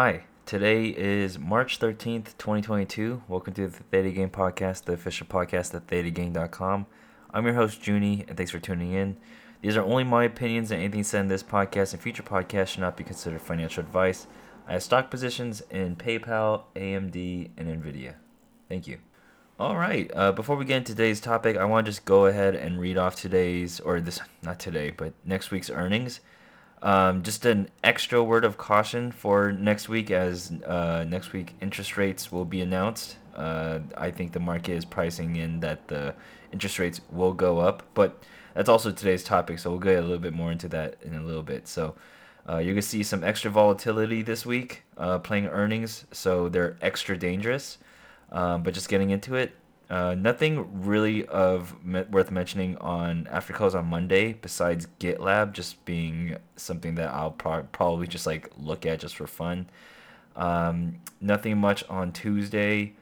Hi, today is March 13th, 2022. Welcome to the Theta Game Podcast, the official podcast at ThetaGame.com. I'm your host, Junie, and thanks for tuning in. These are only my opinions, and anything said in this podcast and future podcasts should not be considered financial advice. I have stock positions in PayPal, AMD, and NVIDIA. Thank you. All right, before we get into today's topic, I want to just go ahead and read off next week's earnings. Just an extra word of caution for next week, as next week interest rates will be announced. I think the market is pricing in that the interest rates will go up, but that's also today's topic, so we'll get a little bit more into that in a little bit. So you're gonna see some extra volatility this week playing earnings, so they're extra dangerous. But just getting into it, nothing really worth mentioning on after close on Monday besides GitLab just being something that I'll probably just look at just for fun. Nothing much on Tuesday.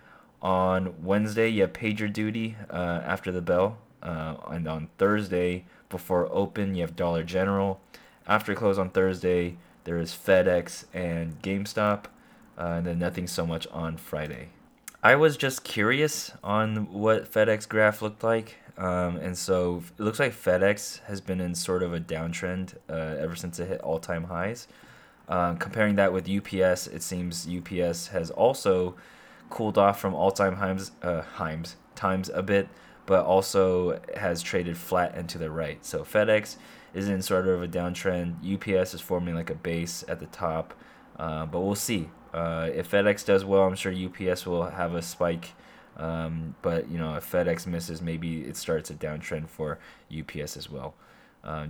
On Wednesday, you have PagerDuty after the bell. And on Thursday, before open, you have Dollar General. After close on Thursday, there is FedEx and GameStop. And then nothing so much on Friday. I was just curious on what FedEx graph looked like, and so it looks like FedEx has been in sort of a downtrend ever since it hit all-time highs. Comparing that with UPS, it seems UPS has also cooled off from all-time times a bit, but also has traded flat and to the right. So FedEx is in sort of a downtrend. UPS is forming like a base at the top, but we'll see. If FedEx does well, I'm sure UPS will have a spike. But, if FedEx misses, maybe it starts a downtrend for UPS as well.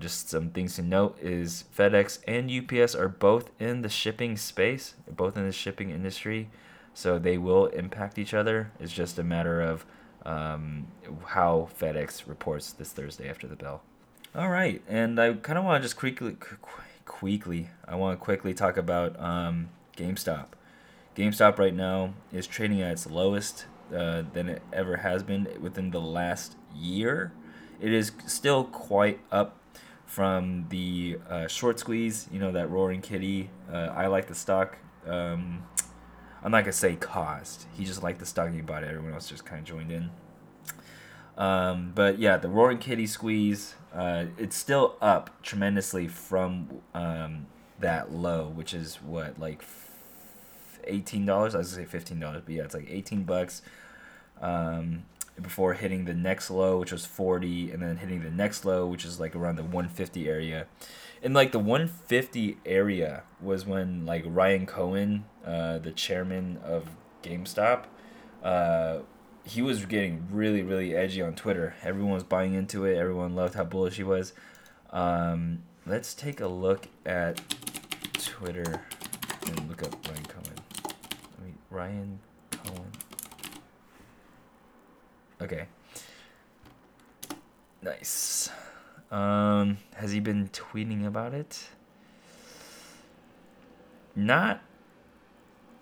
Just some things to note is FedEx and UPS are both in the shipping space, both in the shipping industry. So they will impact each other. It's just a matter of how FedEx reports this Thursday after the bell. All right. And I kind of want to just quickly talk about GameStop. GameStop right now is trading at its lowest than it ever has been within the last year. It is still quite up from the short squeeze, that Roaring Kitty. I like the stock. I'm not going to say caused. He just liked the stock and he bought it. Everyone else just kind of joined in. But yeah, the Roaring Kitty squeeze, it's still up tremendously from that low, which is what, like $18? I was gonna say $15, but yeah, it's like $18 before hitting the next low, which was 40, and then hitting the next low, which is like around the 150 area. And like the 150 area was when like Ryan Cohen, the chairman of GameStop, he was getting really, really edgy on Twitter. Everyone was buying into it. Everyone loved how bullish he was. Let's take a look at Twitter and look up Ryan Cohen. Ryan Cohen. Okay. Nice. Has he been tweeting about it? Not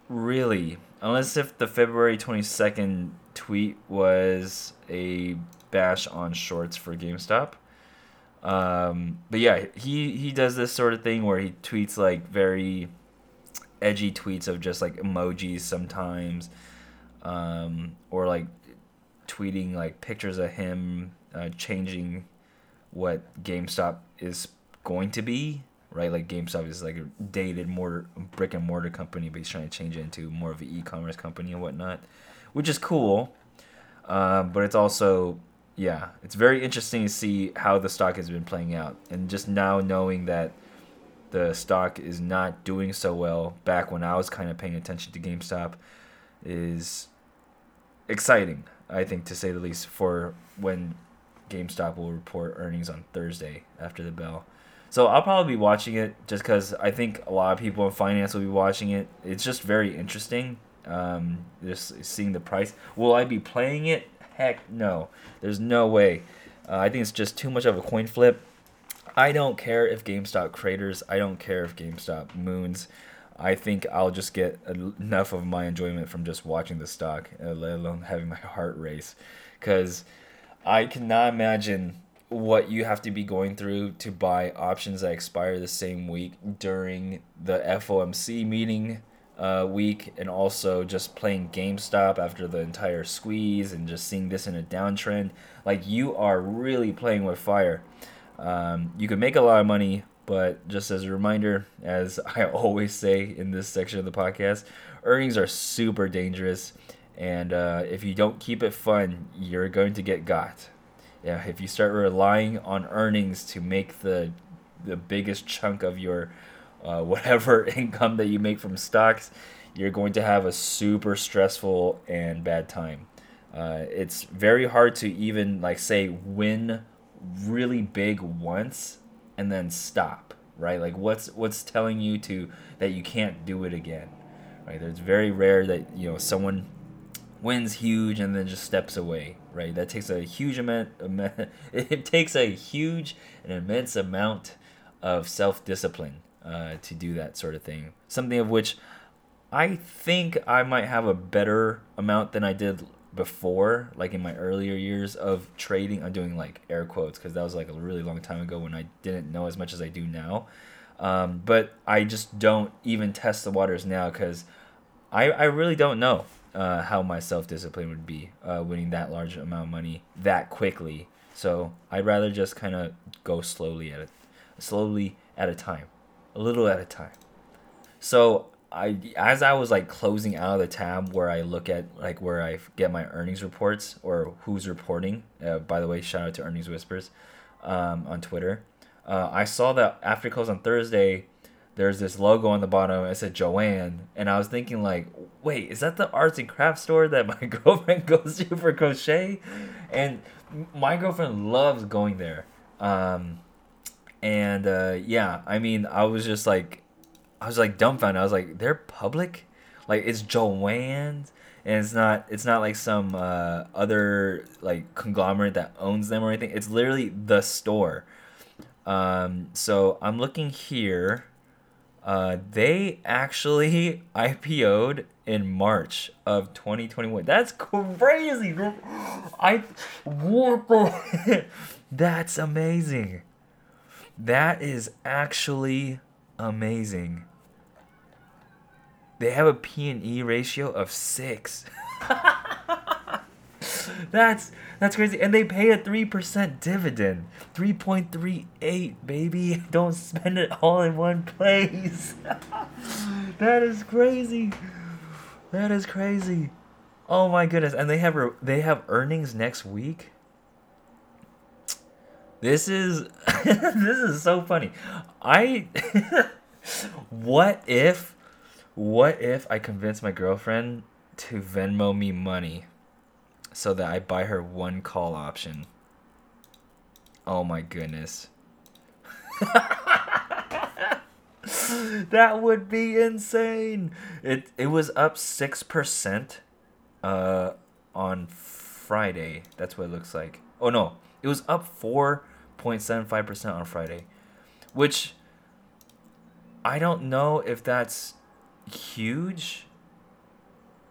really. Unless if the February 22nd tweet was a bash on shorts for GameStop. But yeah, he does this sort of thing where he tweets like very edgy tweets of just like emojis sometimes, or like tweeting like pictures of him changing what GameStop is going to be, right? Like GameStop is like a dated brick and mortar company, but he's trying to change it into more of an e-commerce company and whatnot, which is cool. But it's also, yeah, it's very interesting to see how the stock has been playing out. And just now knowing that the stock is not doing so well back when I was kind of paying attention to GameStop is exciting, I think, to say the least, for when GameStop will report earnings on Thursday after the bell. So I'll probably be watching it just because I think a lot of people in finance will be watching it. It's just very interesting, just seeing the price. Will I be playing it? Heck no. There's no way. I think it's just too much of a coin flip. I don't care if GameStop craters. I don't care if GameStop moons. I think I'll just get enough of my enjoyment from just watching the stock, let alone having my heart race. Because I cannot imagine what you have to be going through to buy options that expire the same week during the FOMC meeting week, and also just playing GameStop after the entire squeeze and just seeing this in a downtrend. Like, you are really playing with fire. You can make a lot of money, but just as a reminder, as I always say in this section of the podcast, earnings are super dangerous, and if you don't keep it fun, you're going to get got. Yeah, if you start relying on earnings to make the biggest chunk of your whatever income that you make from stocks, you're going to have a super stressful and bad time. It's very hard to even say win really big once and then stop, right? Like, what's telling you that you can't do it again, right? It's very rare that someone wins huge and then just steps away, right? That takes a huge amount. It takes a huge and immense amount of self-discipline. To do that sort of thing. Something of which I think I might have a better amount than I did before, like in my earlier years of trading. I'm doing air quotes because that was a really long time ago when I didn't know as much as I do now. But I just don't even test the waters now because I really don't know how my self-discipline would be winning that large amount of money that quickly. So I'd rather just kind of go slowly at a time. A little at a time. So as I was closing out of the tab where I look at where I get my earnings reports or who's reporting, by the way, shout out to Earnings Whispers on Twitter. I saw that after close on Thursday, there's this logo on the bottom. It said Joann. And I was thinking wait, is that the arts and crafts store that my girlfriend goes to for crochet? And my girlfriend loves going there. And I was just I was dumbfounded. I was they're public, it's Joann's, and it's not some other conglomerate that owns them or anything. It's literally the store. So I'm looking here. They actually IPO'd in March of 2021. That's crazy. That's amazing. That is actually amazing. They have a P/E ratio of 6. That's crazy. And they pay a 3% dividend. 3.38, baby. Don't spend it all in one place. That is crazy. Oh my goodness. And they have earnings next week. This is so funny. What if I convince my girlfriend to Venmo me money so that I buy her one call option? Oh my goodness. That would be insane. It was up 6% on Friday. That's what it looks like. Oh no. It was up 4.75% on Friday, which I don't know if that's huge.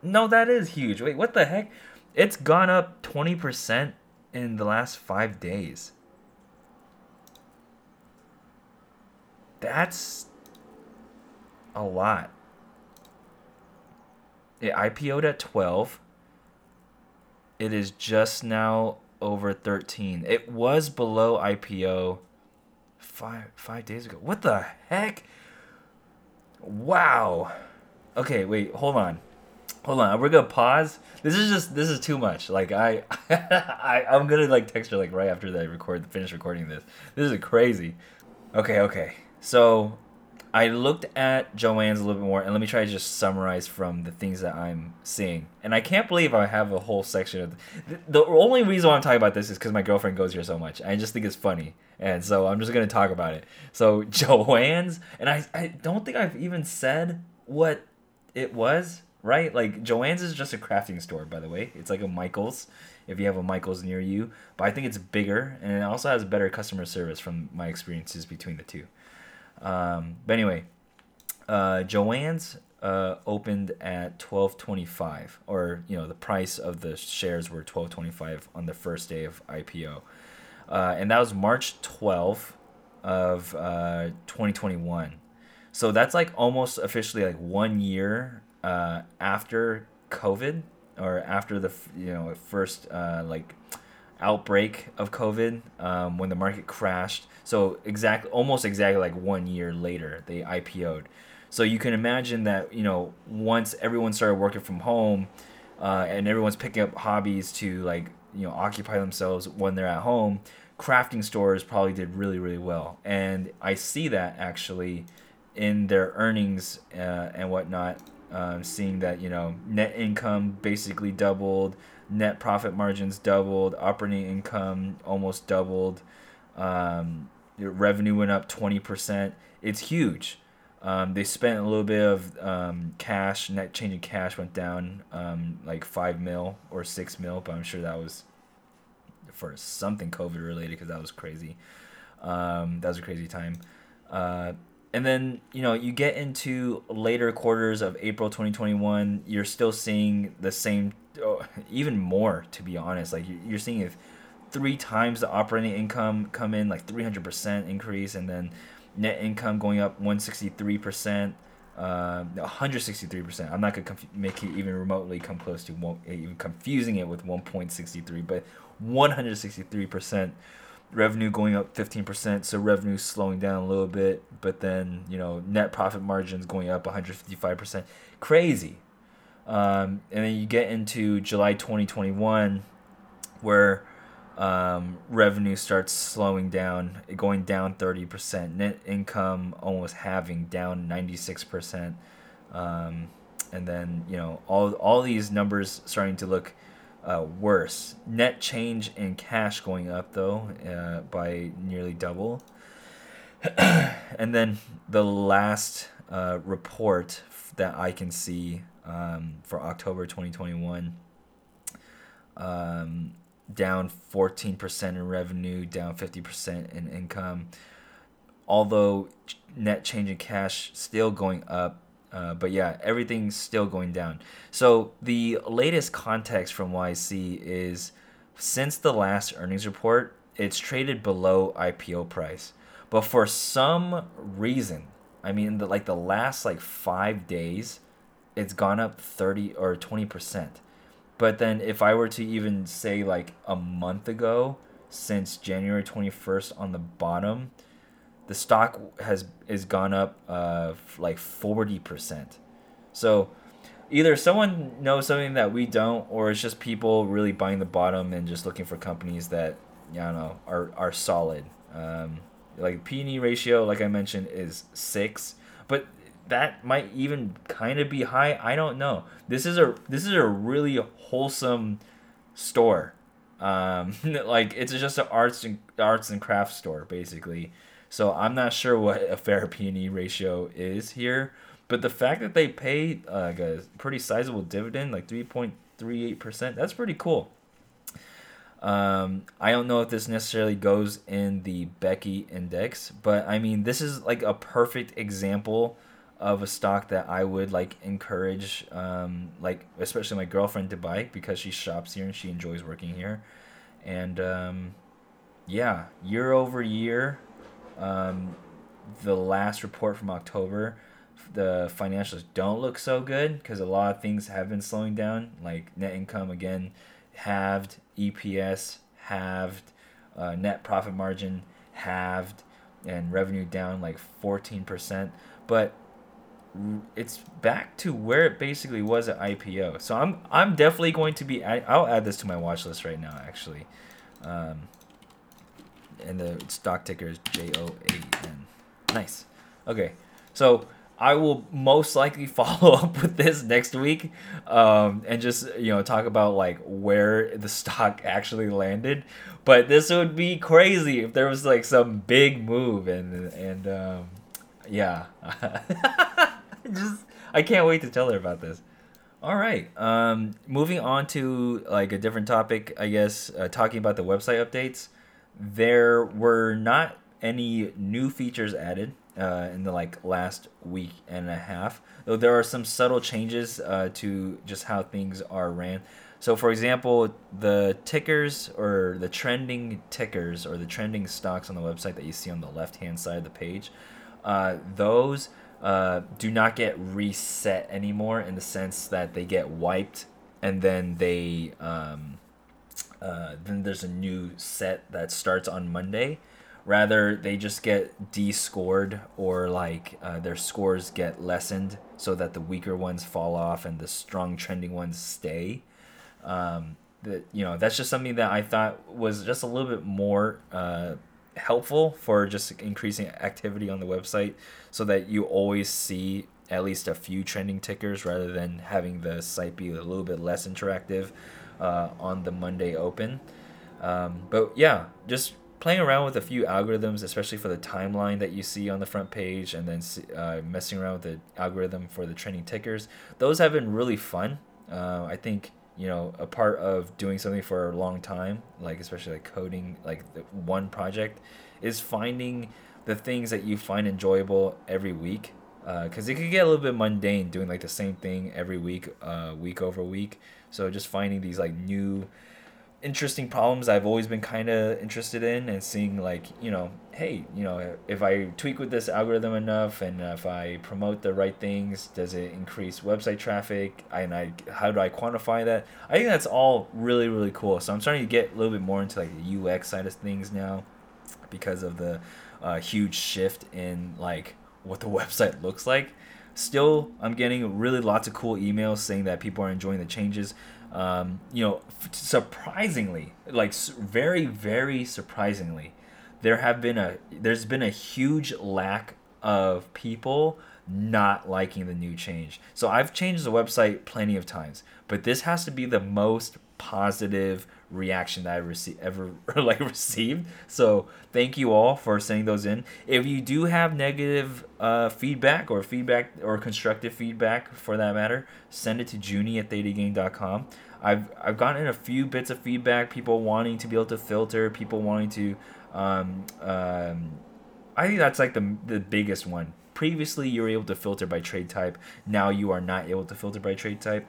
No, that is huge. Wait, what the heck? It's gone up 20% in the last 5 days. That's a lot. It IPO'd at 12. It is just now over 13. It was below IPO five days ago. What the heck? Wow. Okay, wait, hold on. We're gonna pause. This is too much. I'm gonna text her right after that I finish recording this. This is crazy. Okay. So I looked at Joann's a little bit more, and let me try to just summarize from the things that I'm seeing. And I can't believe I have a whole section of the only reason why I'm talking about this is because my girlfriend goes here so much. I just think it's funny, and so I'm just going to talk about it. So Joann's, and I don't think I've even said what it was, right? Joann's is just a crafting store, by the way. It's like a Michael's, if you have a Michael's near you. But I think it's bigger, and it also has better customer service from my experiences between the two. But anyway, Joann's opened at $12.25, or the price of the shares were $12.25 on the first day of IPO, and that was March 12th of 2021. So that's like almost officially like 1 year after COVID, or after the first like outbreak of COVID, when the market crashed. So almost exactly like 1 year later, they IPO'd. So you can imagine that, once everyone started working from home, and everyone's picking up hobbies to occupy themselves when they're at home, crafting stores probably did really, really well. And I see that actually in their earnings and whatnot, seeing that, net income basically doubled, net profit margins doubled, operating income almost doubled, revenue went up 20%. It's huge. They spent a little bit of cash, net change in cash went down like 5 mil or 6 mil, but I'm sure that was for something COVID related because that was crazy. That was a crazy time. And then, you get into later quarters of April 2021, you're still seeing the same, even more, to be honest. Like, you're seeing if 3 times the operating income come in, like 300% increase, and then net income going up 163%, 163%. I'm not going to make it even remotely come close to one, even confusing it with 1.63, but 163%. Revenue going up 15%, so revenue slowing down a little bit, but then, net profit margins going up 155%. Crazy. And then you get into July 2021, where revenue starts slowing down, going down 30%, net income almost halving, down 96%. And then, all these numbers starting to look worse. Net change in cash going up though by nearly double. And then the last report that I can see for October 2021, down 14% in revenue, down 50% in income, although net change in cash still going up. But yeah, everything's still going down. So the latest context from what I see is since the last earnings report, it's traded below IPO price. But for some reason, the last 5 days, it's gone up 30 or 20%. But then if I were to even say a month ago, since January 21st on the bottom, the stock has gone up 40%. So either someone knows something that we don't, or it's just people really buying the bottom and just looking for companies that, are solid. P/E ratio, like I mentioned, is 6, but that might even kind of be high. I don't know. This is a really wholesome store. It's just an arts and crafts store basically. So I'm not sure what a fair P/E ratio is here, but the fact that they pay a pretty sizable dividend, 3.38%, that's pretty cool. I don't know if this necessarily goes in the Becky index, but this is a perfect example of a stock that I would encourage, especially my girlfriend to buy because she shops here and she enjoys working here, and year over year. The last report from October, the financials don't look so good because a lot of things have been slowing down, like net income again halved, EPS halved, net profit margin halved, and revenue down 14%, but it's back to where it basically was at IPO. So I'm definitely going to be I'll add this to my watch list right now actually. And the stock ticker is JOAN. Nice. Okay. So I will most likely follow up with this next week and just, talk about where the stock actually landed. But this would be crazy if there was some big move and yeah. I can't wait to tell her about this. All right. Moving on to a different topic, I guess, talking about the website updates. There were not any new features added in the last week and a half, though there are some subtle changes to just how things are ran. So for example, the tickers or the trending tickers or the trending stocks on the website that you see on the left hand side of the page, those do not get reset anymore, in the sense that they get wiped and then they then there's a new set that starts on Monday. Rather, they just get de-scored, or like their scores get lessened so that the weaker ones fall off and the strong trending ones stay. That, you know, that's just something that I thought was just a little bit more helpful for just increasing activity on the website, so that you always see at least a few trending tickers, rather than having the site be a little bit less interactive on the Monday open. But yeah, just playing around with a few algorithms, especially for the timeline that you see on the front page, and then messing around with the algorithm for the trending tickers. Those have been really fun. I think, you know, a part of doing something for a long time, like especially like coding, like the one project, is finding the things that you find enjoyable every week. Because it could get a little bit mundane doing like the same thing every week, week over week. So just finding these like new interesting problems I've always been kind of interested in, and seeing like, you know, hey, you know, if I tweak with this algorithm enough, and if I promote the right things, does it increase website traffic? And how do I quantify that? I think that's all really, really cool. So I'm starting to get a little bit more into like the UX side of things now, because of the huge shift in like what the website looks like. Still, I'm getting really lots of cool emails saying that people are enjoying the changes. You know, surprisingly, like very, very surprisingly, there's been a huge lack of people not liking the new change. So I've changed the website plenty of times, but this has to be the most positive reaction that I ever received. So thank you all for sending those in. If you do have negative feedback or constructive feedback, for that matter, send it to Junie@ThetaGame.com. I've gotten a few bits of feedback, people wanting to be able to filter, people wanting to I think that's like the biggest one. Previously, you were able to filter by trade type. Now you are not able to filter by trade type.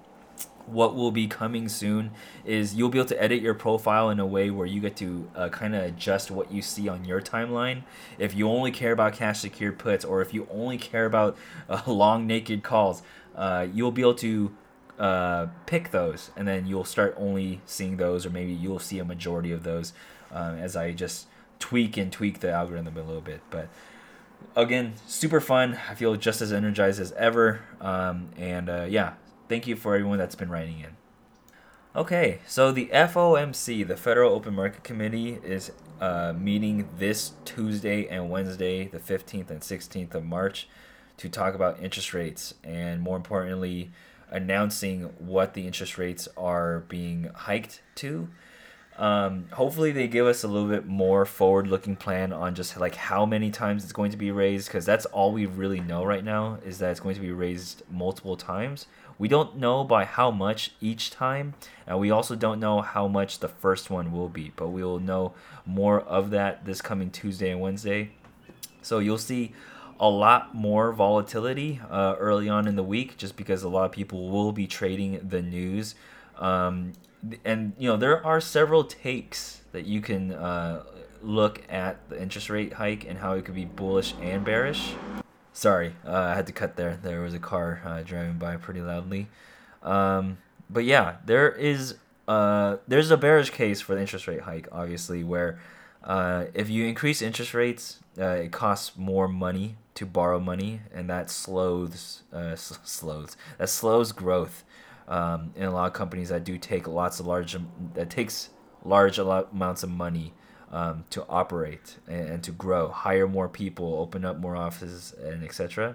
What will be coming soon is you'll be able to edit your profile in a way where you get to kind of adjust what you see on your timeline. If you only care about cash secured puts, or if you only care about long naked calls, you'll be able to pick those, and then you'll start only seeing those, or maybe you'll see a majority of those as I just tweak the algorithm a little bit. But again, super fun. I feel just as energized as ever. Yeah. Thank you for everyone that's been writing in. Okay, so the FOMC, the Federal Open Market Committee, is meeting this Tuesday and Wednesday, the 15th and 16th of March, to talk about interest rates, and more importantly, announcing what the interest rates are being hiked to. Hopefully they give us a little bit more forward-looking plan on just like how many times it's going to be raised, because that's all we really know right now, is that it's going to be raised multiple times. We don't know by how much each time, and we also don't know how much the first one will be, but we will know more of that this coming Tuesday and Wednesday. So you'll see a lot more volatility early on in the week, just because a lot of people will be trading the news. And, you know, there are several takes that you can look at the interest rate hike and how it could be bullish and bearish. Sorry, I had to cut there. There was a car driving by pretty loudly. But yeah, there's a bearish case for the interest rate hike, obviously, where if you increase interest rates, it costs more money to borrow money, and that slows growth in a lot of companies that do take large amounts of money to operate and to grow, hire more people, open up more offices, and etc.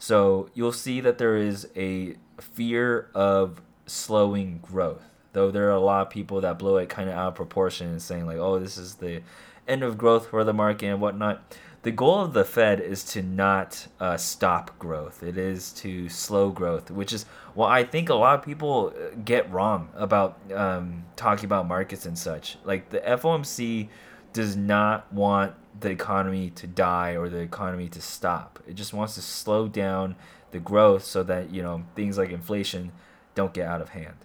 So you'll see that there is a fear of slowing growth, though there are a lot of people that blow it kind of out of proportion and saying like, oh, this is the end of growth for the market and whatnot. The goal of the Fed is to not stop growth. It is to slow growth, which is what I think a lot of people get wrong about talking about markets and such. Like, the FOMC does not want the economy to die or the economy to stop. It just wants to slow down the growth so that, you know, things like inflation don't get out of hand.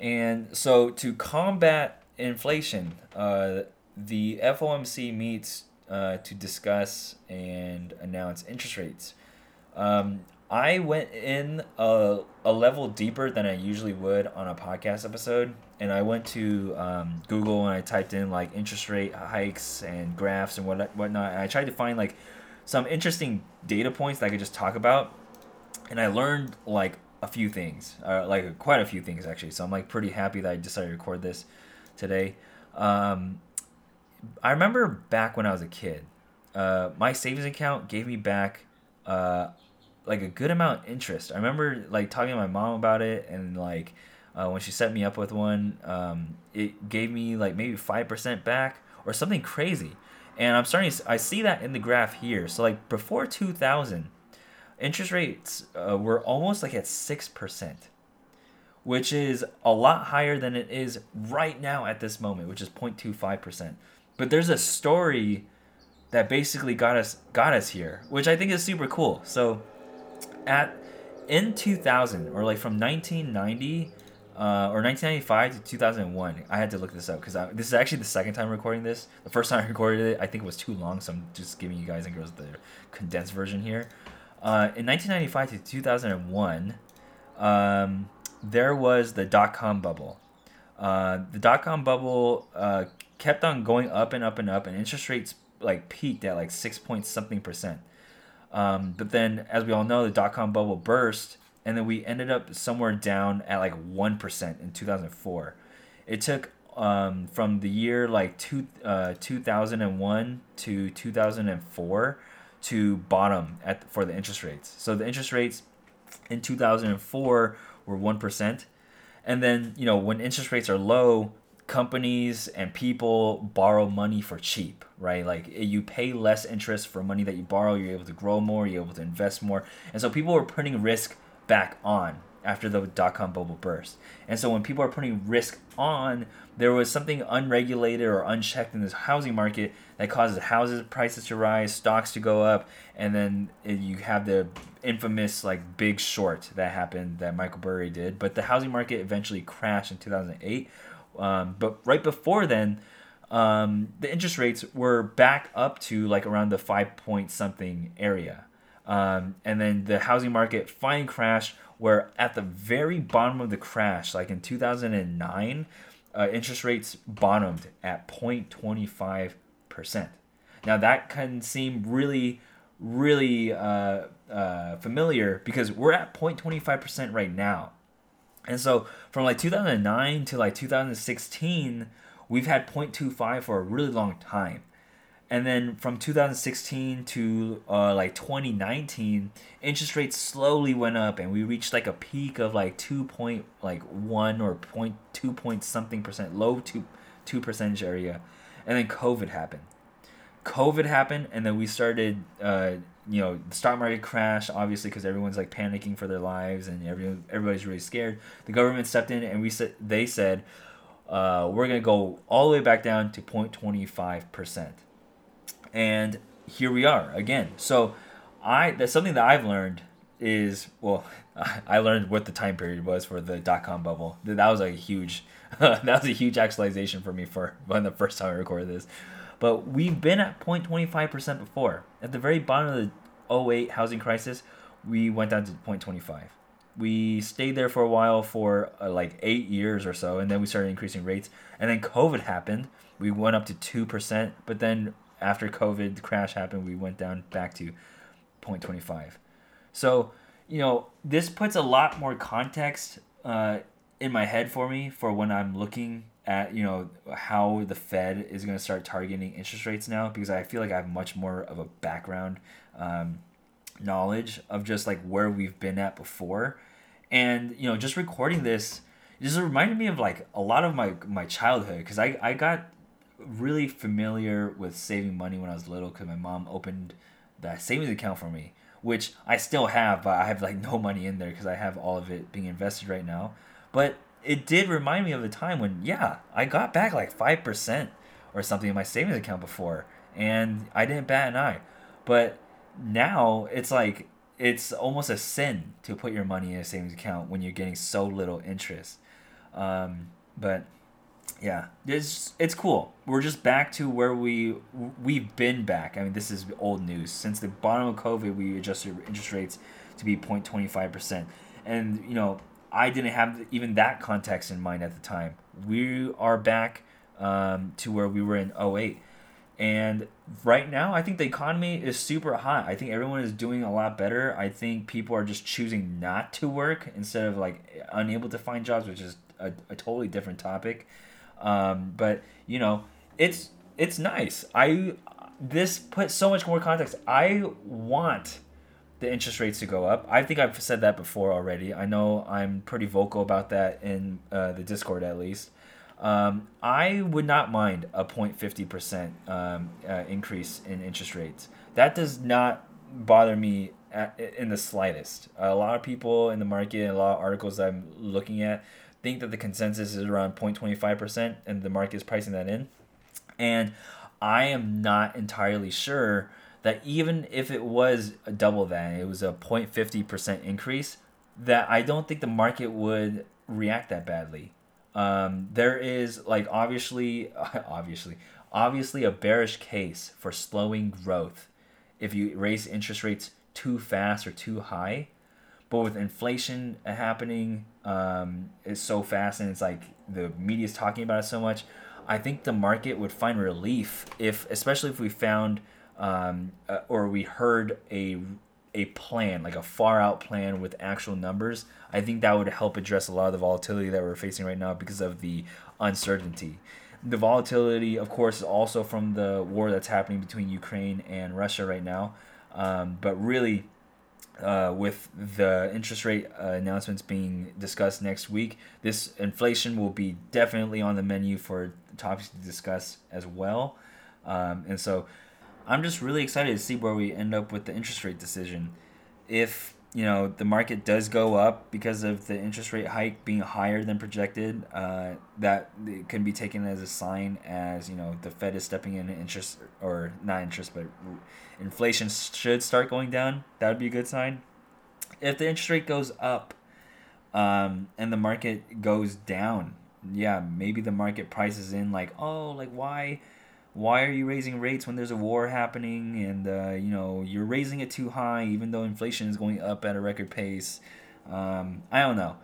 And so to combat inflation, the FOMC meets to discuss and announce interest rates. I went in a level deeper than I usually would on a podcast episode, and I went to Google and I typed in like interest rate hikes and graphs and whatnot. And I tried to find like some interesting data points that I could just talk about, and I learned like a few things, like quite a few things actually. So I'm like pretty happy that I decided to record this today. I remember back when I was a kid, my savings account gave me back like a good amount of interest. I remember like talking to my mom about it, and like when she set me up with one, it gave me like maybe 5% back or something crazy. And I'm starting to, I see that in the graph here. So like before 2000, interest rates were almost like at 6%, which is a lot higher than it is right now at this moment, which is 0.25%. But there's a story that basically got us here, which I think is super cool. So in 2000, or like from 1990 or 1995 to 2001, I had to look this up because this is actually the second time recording this. The first time I recorded it, I think it was too long, so I'm just giving you guys and girls the condensed version here. In 1995 to 2001, there was the dot-com bubble. The dot-com bubble kept on going up and up and up, and interest rates like peaked at like 6 point something percent. But then, as we all know, the dot-com bubble burst, and then we ended up somewhere down at like 1% in 2004. It took from the year like 2001 to 2004 to bottom for the interest rates. So the interest rates in 2004 were 1%. And then, you know, when interest rates are low, companies and people borrow money for cheap, right? Like you pay less interest for money that you borrow, you're able to grow more, you're able to invest more. And so people were putting risk back on after the dot-com bubble burst. And so when people are putting risk on, there was something unregulated or unchecked in this housing market that causes houses prices to rise, stocks to go up, and then you have the infamous like Big Short that happened that Michael Burry did. But the housing market eventually crashed in 2008. But right before then, the interest rates were back up to like around the 5 point something area. And then the housing market finally crashed, where at the very bottom of the crash, like in 2009, interest rates bottomed at 0.25%. Now that can seem really, really familiar because we're at 0.25% right now. And so from like 2009 to like 2016, we've had 0.25 for a really long time. And then from 2016 to like 2019, interest rates slowly went up, and we reached like a peak of like 2.1 or 2 point something percent, low 2% area. And then COVID happened, and then we started, you know, the stock market crashed, obviously, because everyone's like panicking for their lives, and everybody's really scared. The government stepped in, and they said, we're gonna go all the way back down to 0.25%. And here we are again. So that's something that I've learned is, well, I learned what the time period was for the dot-com bubble. That was like a huge, that was a huge actualization for me for when the first time I recorded this. But we've been at 0.25% before. At the very bottom of the 2008 housing crisis, we went down to 0.25. We stayed there for a while for like 8 years or so, and then we started increasing rates. And then COVID happened. We went up to 2%, but then after COVID, the crash happened, we went down back to 0.25. So, you know, this puts a lot more context in my head for me for when I'm looking at, you know, how the Fed is going to start targeting interest rates now, because I feel like I have much more of a background knowledge of just like where we've been at before. And, you know, just recording this just reminded me of like a lot of my childhood, because I got really familiar with saving money when I was little because my mom opened that savings account for me, which I still have, but I have like no money in there because I have all of it being invested right now. But it did remind me of the time when, yeah, I got back like 5% or something in my savings account before, and I didn't bat an eye. But now it's like, it's almost a sin to put your money in a savings account when you're getting so little interest. But Yeah, it's cool. We're just back to where we've been back. I mean, this is old news. Since the bottom of COVID, we adjusted interest rates to be 0.25%. And, you know, I didn't have even that context in mind at the time. We are back to where we were in 2008. And right now, I think the economy is super hot. I think everyone is doing a lot better. I think people are just choosing not to work instead of, like, unable to find jobs, which is a totally different topic. But, you know, it's nice. This puts so much more context. I want the interest rates to go up. I think I've said that before already. I know I'm pretty vocal about that in the Discord, at least. I would not mind a 0.50% increase in interest rates. That does not bother me in the slightest. A lot of people in the market, a lot of articles that I'm looking at, think that the consensus is around 0.25% and the market is pricing that in. And I am not entirely sure that even if it was double that, it was a 0.50% increase, that I don't think the market would react that badly. There is, like, obviously a bearish case for slowing growth if you raise interest rates too fast or too high. But with inflation happening is so fast, and it's like the media is talking about it so much, I think the market would find relief especially if we found or we heard a plan, like a far-out plan with actual numbers. I think that would help address a lot of the volatility that we're facing right now because of the uncertainty. The volatility, of course, is also from the war that's happening between Ukraine and Russia right now. But really, with the interest rate announcements being discussed next week, this inflation will be definitely on the menu for topics to discuss as well. And so I'm just really excited to see where we end up with the interest rate decision. If, you know, the market does go up because of the interest rate hike being higher than projected, that it can be taken as a sign as, you know, the Fed is stepping in interest, or not interest, but inflation should start going down. That would be a good sign. If the interest rate goes up and the market goes down, yeah, maybe the market prices in like, oh, like why are you raising rates when there's a war happening and, you know, you're raising it too high even though inflation is going up at a record pace? I don't know.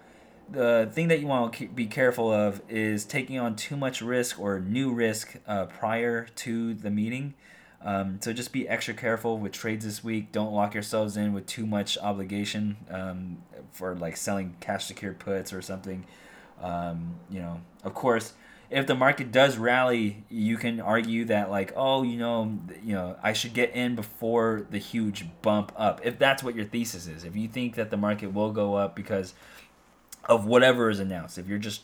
The thing that you want to be careful of is taking on too much risk or new risk prior to the meeting. So just be extra careful with trades this week. Don't lock yourselves in with too much obligation for, like, selling cash-secured puts or something. You know, of course, if the market does rally, you can argue that, like, oh, you know, I should get in before the huge bump up. If that's what your thesis is, if you think that the market will go up because of whatever is announced, if you're just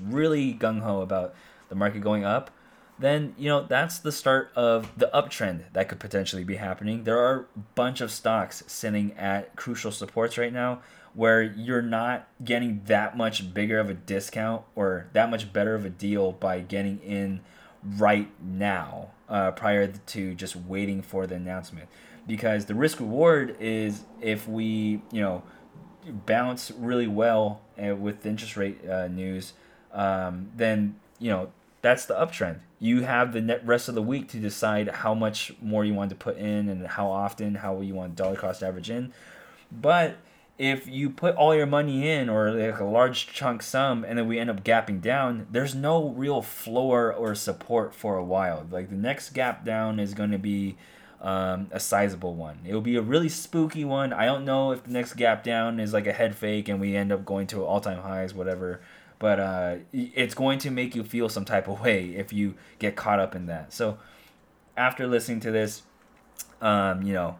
really gung ho about the market going up, then, you know, that's the start of the uptrend that could potentially be happening. There are a bunch of stocks sitting at crucial supports right now where you're not getting that much bigger of a discount or that much better of a deal by getting in right now prior to just waiting for the announcement. Because the risk reward is, if we, you know, bounce really well with the interest rate news, then, you know, that's the uptrend. You have the rest of the week to decide how much more you want to put in and how often, how you want dollar cost average in. But if you put all your money in, or like a large chunk sum, and then we end up gapping down, there's no real floor or support for a while. Like, the next gap down is going to be a sizable one. It'll be a really spooky one. I don't know if the next gap down is like a head fake and we end up going to all-time highs, whatever. But it's going to make you feel some type of way if you get caught up in that. So after listening to this, you know,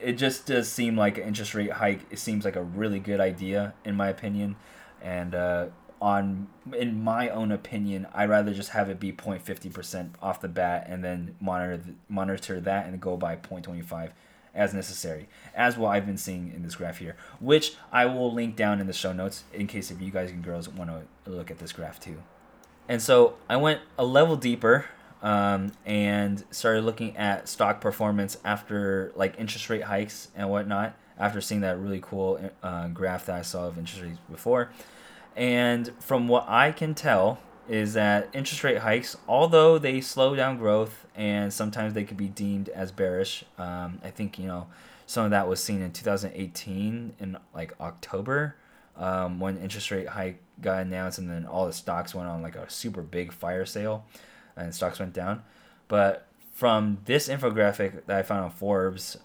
it just does seem like an interest rate hike. It seems like a really good idea, in my opinion. And in my own opinion, I'd rather just have it be 0.50% off the bat and then monitor that and go by 0.25 as necessary, as what I've been seeing in this graph here, which I will link down in the show notes in case if you guys and girls want to look at this graph too. And so I went a level deeper and started looking at stock performance after, like, interest rate hikes and whatnot, after seeing that really cool graph that I saw of interest rates before. And from what I can tell, is that interest rate hikes, although they slow down growth and sometimes they could be deemed as bearish, I think, you know, some of that was seen in 2018 in like October, when interest rate hike got announced and then all the stocks went on like a super big fire sale and stocks went down. But from this infographic that I found on Forbes,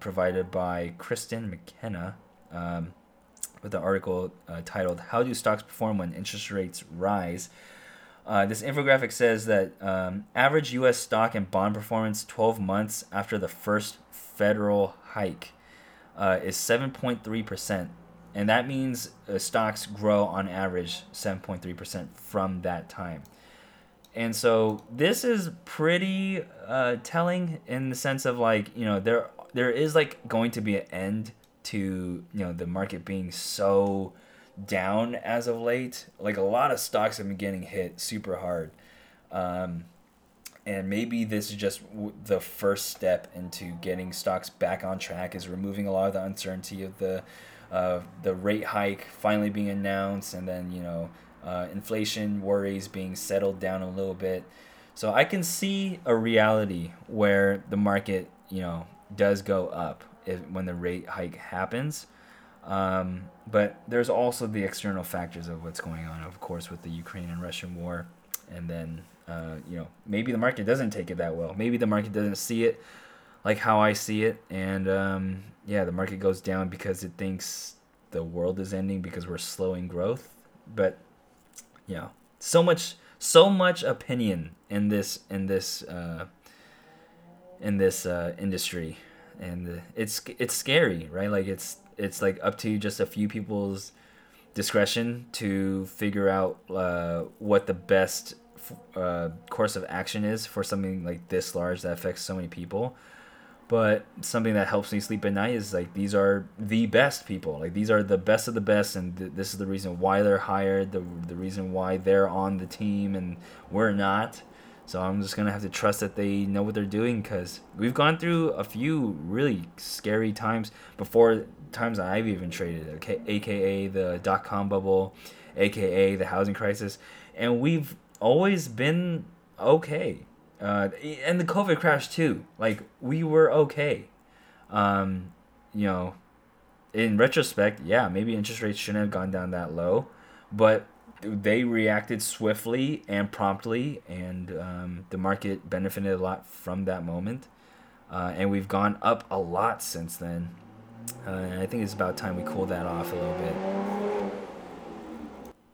provided by Kristen McKenna, with the article titled "How Do Stocks Perform When Interest Rates Rise?" This infographic says that average U.S. stock and bond performance 12 months after the first federal hike is 7.3%. And that means stocks grow on average 7.3% from that time. And so this is pretty telling in the sense of, like, you know, there is like going to be an end to, you know, the market being so down as of late. Like, a lot of stocks have been getting hit super hard. And maybe this is just the first step into getting stocks back on track, is removing a lot of the uncertainty of the rate hike finally being announced, and then, you know, inflation worries being settled down a little bit. So I can see a reality where the market, you know, does go up when the rate hike happens. But there's also the external factors of what's going on, of course, with the Ukraine and Russian war. And then, you know, maybe the market doesn't take it that well. Maybe the market doesn't see it like how I see it. And, yeah, the market goes down because it thinks the world is ending because we're slowing growth. But, you know, so much opinion in this industry. And it's scary, right? Like, it's like up to just a few people's discretion to figure out what the best course of action is for something like this large that affects so many people. But something that helps me sleep at night is, like, these are the best people. Like, these are the best of the best, and this is the reason why they're hired, the reason why they're on the team and we're not. So I'm just going to have to trust that they know what they're doing, because we've gone through a few really scary times before, times I've even traded, okay, aka the dot-com bubble, aka the housing crisis. And we've always been okay. And the COVID crash too. Like, we were okay. You know, in retrospect, yeah, maybe interest rates shouldn't have gone down that low, but they reacted swiftly and promptly, and the market benefited a lot from that moment. And we've gone up a lot since then. And I think it's about time we cool that off a little bit.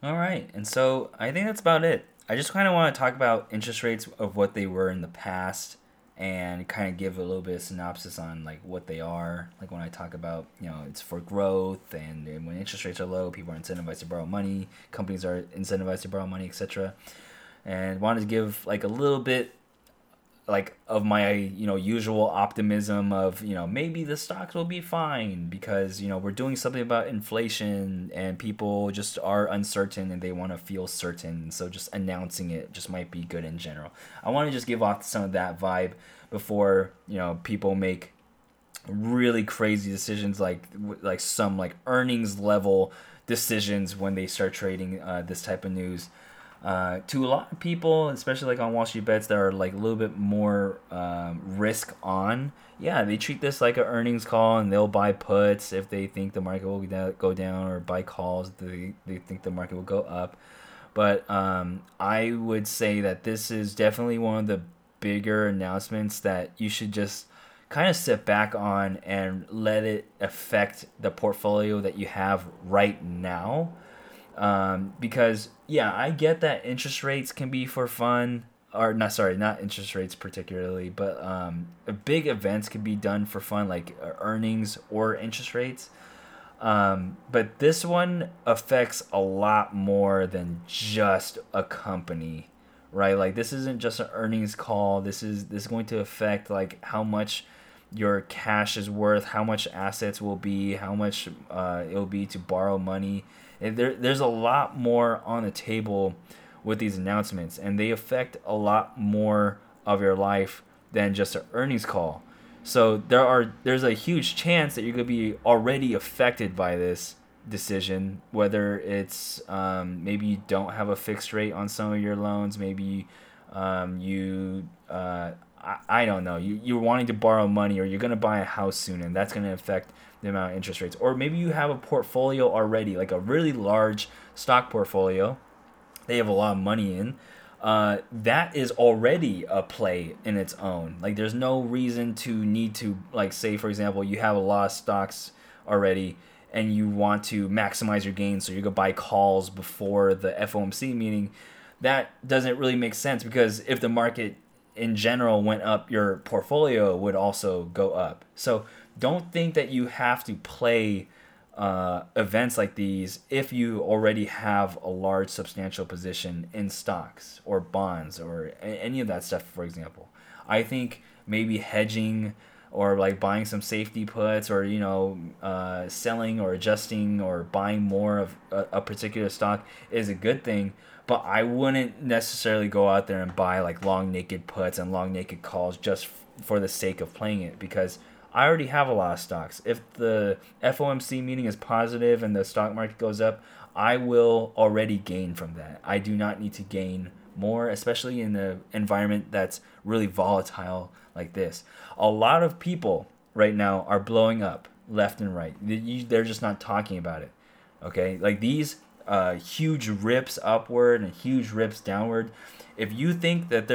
All right, and so I think that's about it. I just kind of want to talk about interest rates, of what they were in the past, and kind of give a little bit of synopsis on, like, what they are. Like, when I talk about, you know, it's for growth, and when interest rates are low, people are incentivized to borrow money, companies are incentivized to borrow money, etc. And wanted to give, like, a little bit, like, of my, you know, usual optimism of, you know, maybe the stocks will be fine because, you know, we're doing something about inflation, and people just are uncertain and they want to feel certain. So just announcing it just might be good in general. I want to just give off some of that vibe before, you know, people make really crazy decisions, like some, like, earnings level decisions when they start trading this type of news. To a lot of people, especially, like, on Wall Street Bets that are, like, a little bit more risk on, yeah, they treat this like an earnings call, and they'll buy puts if they think the market will go down, or buy calls if they think the market will go up. But I would say that this is definitely one of the bigger announcements that you should just kind of sit back on and let it affect the portfolio that you have right now. Because, yeah, I get that interest rates can be for fun, or not interest rates particularly, but big events can be done for fun, like earnings or interest rates. But this one affects a lot more than just a company, right? Like, this isn't just an earnings call. This is going to affect, like, how much your cash is worth, how much assets will be, how much it'll be to borrow money. There's a lot more on the table with these announcements, and they affect a lot more of your life than just an earnings call. So there's a huge chance that you're going to be already affected by this decision, whether it's maybe you don't have a fixed rate on some of your loans, maybe I don't know, you're wanting to borrow money, or you're going to buy a house soon, and that's going to affect the amount of interest rates. Or maybe you have a portfolio already, like a really large stock portfolio they have a lot of money in. That is already a play in its own. Like, there's no reason to need to, like, say, for example, you have a lot of stocks already and you want to maximize your gains, so you're going to buy calls before the FOMC meeting. That doesn't really make sense, because if the market in general went up, your portfolio would also go up. So don't think that you have to play events like these if you already have a large substantial position in stocks or bonds or any of that stuff, for example. I think maybe hedging, or like buying some safety puts, or, you know, selling or adjusting or buying more of a particular stock is a good thing. But I wouldn't necessarily go out there and buy like long naked puts and long naked calls just for the sake of playing it, because I already have a lot of stocks. If the FOMC meeting is positive and the stock market goes up, I will already gain from that. I do not need to gain more, especially in an environment that's really volatile like this. A lot of people right now are blowing up left and right. They're just not talking about it, okay? Like these huge rips upward and huge rips downward. If you think that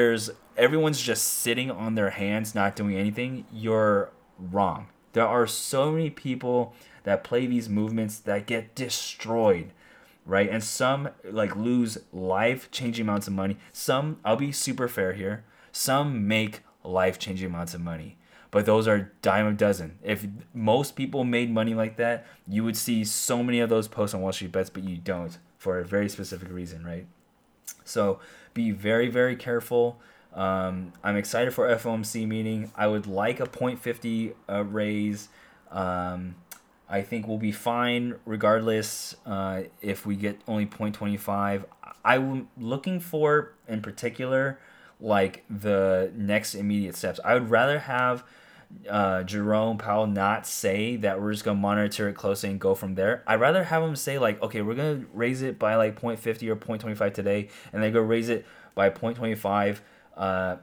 everyone's just sitting on their hands not doing anything, you're wrong. There are so many people that play these movements that get destroyed, right? And some like lose life-changing amounts of money. Some, I'll be super fair here, some make life-changing amounts of money, but those are dime a dozen. If most people made money like that, you would see so many of those posts on Wall Street Bets, but you don't, for a very specific reason, right? So be very, very careful. I'm excited for FOMC meeting. I would like a 0.50 raise. I think we'll be fine regardless if we get only 0.25. I'm looking for, in particular, like the next immediate steps. I would rather have Jerome Powell not say that we're just going to monitor it closely and go from there. I'd rather have him say like, okay, we're going to raise it by like 0.50 or 0.25 today, and then go raise it by 0.25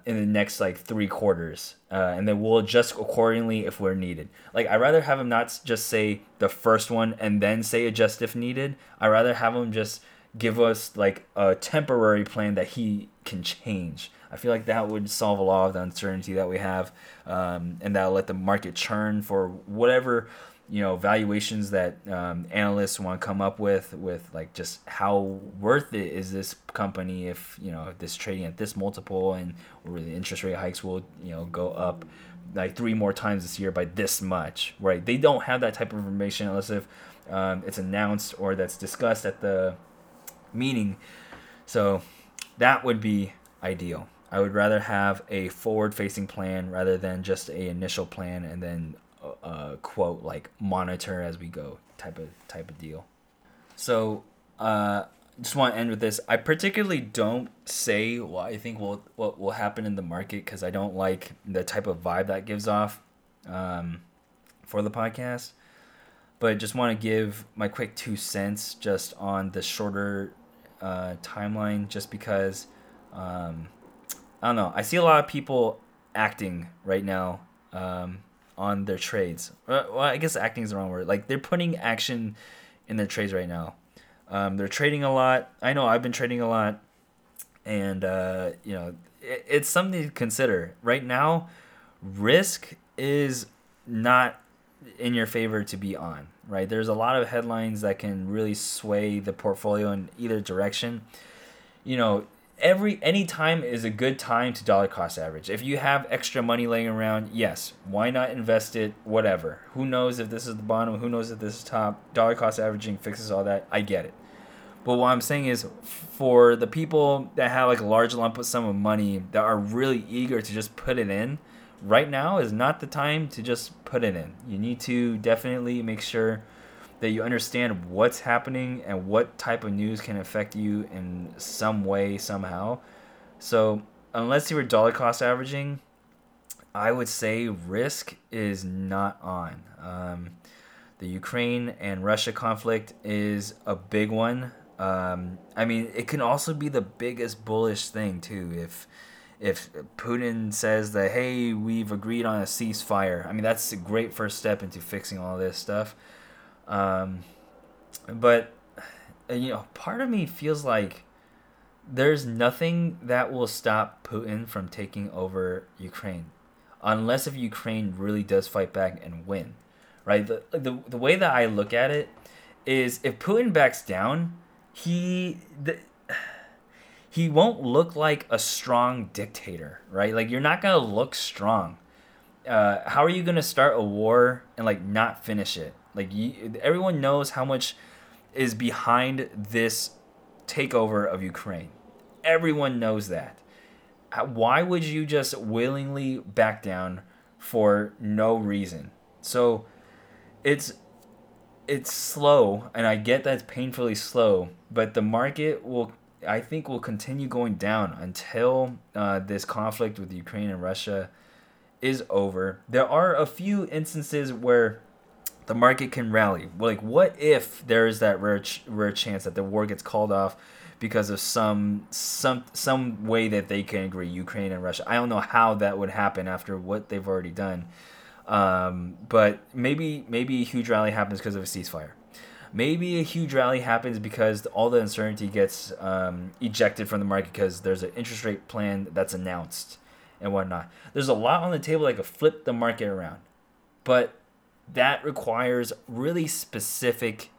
in the next like 3 quarters, and then we'll adjust accordingly if we're needed. Like, I'd rather have him not just say the first one and then say adjust if needed. I'd rather have him just give us like a temporary plan that he can change. I feel like that would solve a lot of the uncertainty that we have, and that'll let the market churn for whatever, you know, valuations that analysts want to come up with like just how worth it is this company if, you know, this trading at this multiple, and or the interest rate hikes will, you know, go up like 3 more times this year by this much, right? They don't have that type of information unless if it's announced or that's discussed at the meeting. So that would be ideal. I would rather have a forward-facing plan rather than just a initial plan and then quote like monitor as we go type of deal. So just want to end with this. I particularly don't say what I think will happen in the market, because I don't like the type of vibe that gives off for the podcast, but just want to give my quick 2 cents just on the shorter timeline, just because I don't know, I see a lot of people acting right now on their trades. Well, I guess acting is the wrong word. Like, they're putting action in their trades right now. They're trading a lot. I know I've been trading a lot, and you know, it's something to consider right now. Risk is not in your favor to be on, right? There's a lot of headlines that can really sway the portfolio in either direction. You know, any time is a good time to dollar cost average. If you have extra money laying around, yes, why not invest it? Whatever. Who knows if this is the bottom? Who knows if this is top? Dollar cost averaging fixes all that. I get it. But what I'm saying is, for the people that have like a large lump sum of money that are really eager to just put it in, right now is not the time to just put it in. You need to definitely make sure that you understand what's happening and what type of news can affect you in some way, somehow. So unless you were dollar cost averaging, I would say risk is not on. The Ukraine and Russia conflict is a big one. I mean, it can also be the biggest bullish thing too. If Putin says that, hey, we've agreed on a ceasefire, I mean, that's a great first step into fixing all this stuff. But you know, part of me feels like there's nothing that will stop Putin from taking over Ukraine, unless if Ukraine really does fight back and win, right? The way that I look at it is, if Putin backs down, he won't look like a strong dictator, right? Like, you're not gonna look strong. How are you gonna start a war and like not finish it? Like, everyone knows how much is behind this takeover of Ukraine. Everyone knows that. Why would you just willingly back down for no reason? So it's slow, and I get that's painfully slow, but the market will continue going down until this conflict with Ukraine and Russia is over. There are a few instances where the market can rally. Like, what if there is that rare chance that the war gets called off because of some way that they can agree, Ukraine and Russia? I don't know how that would happen after what they've already done. But maybe a huge rally happens because of a ceasefire. Maybe a huge rally happens because all the uncertainty gets ejected from the market because there's an interest rate plan that's announced and whatnot. There's a lot on the table that could flip the market around. But that requires really specific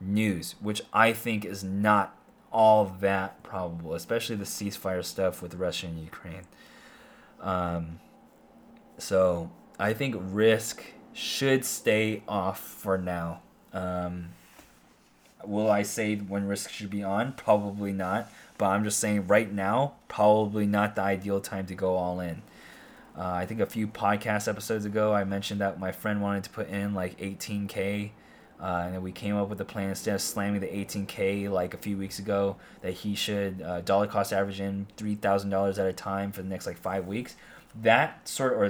news, which I think is not all that probable, especially the ceasefire stuff with Russia and Ukraine. So I think risk should stay off for now. Will I say when risk should be on? Probably not. But I'm just saying right now, probably not the ideal time to go all in. I think a few podcast episodes ago, I mentioned that my friend wanted to put in like 18K, and then we came up with a plan instead of slamming the 18K like a few weeks ago, that he should dollar cost average in $3,000 at a time for the next like 5 weeks. The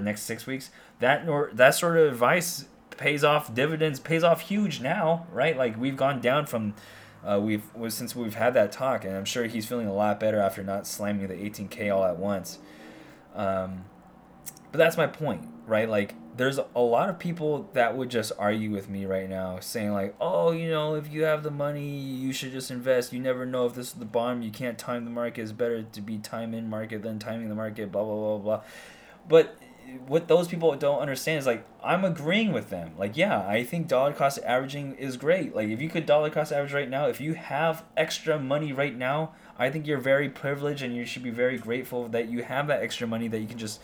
next 6 weeks. That sort of advice pays off dividends, pays off huge now, right? Like, we've gone down from since we've had that talk, and I'm sure he's feeling a lot better after not slamming the 18K all at once. But that's my point, right? Like, there's a lot of people that would just argue with me right now saying like, oh, you know, if you have the money, you should just invest. You never know if this is the bottom. You can't time the market. It's better to be time in market than timing the market, blah, blah, blah, blah. But what those people don't understand is, like, I'm agreeing with them. Like, yeah, I think dollar cost averaging is great. Like, if you could dollar cost average right now, if you have extra money right now, I think you're very privileged and you should be very grateful that you have that extra money that you can just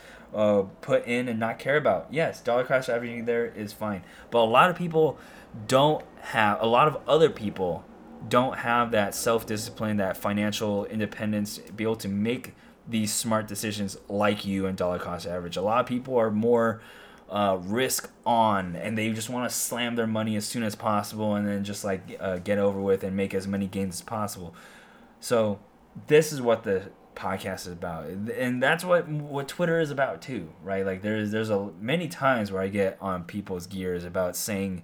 put in and not care about. Yes, dollar cost averaging there is fine. But a lot of other people don't have that self-discipline, that financial independence, be able to make these smart decisions like you and dollar cost average. A lot of people are more risk on, and they just want to slam their money as soon as possible and then just like get over with and make as many gains as possible. So this is what the podcast is about, and that's what Twitter is about too, right? Like, there's a many times where I get on people's gears about saying,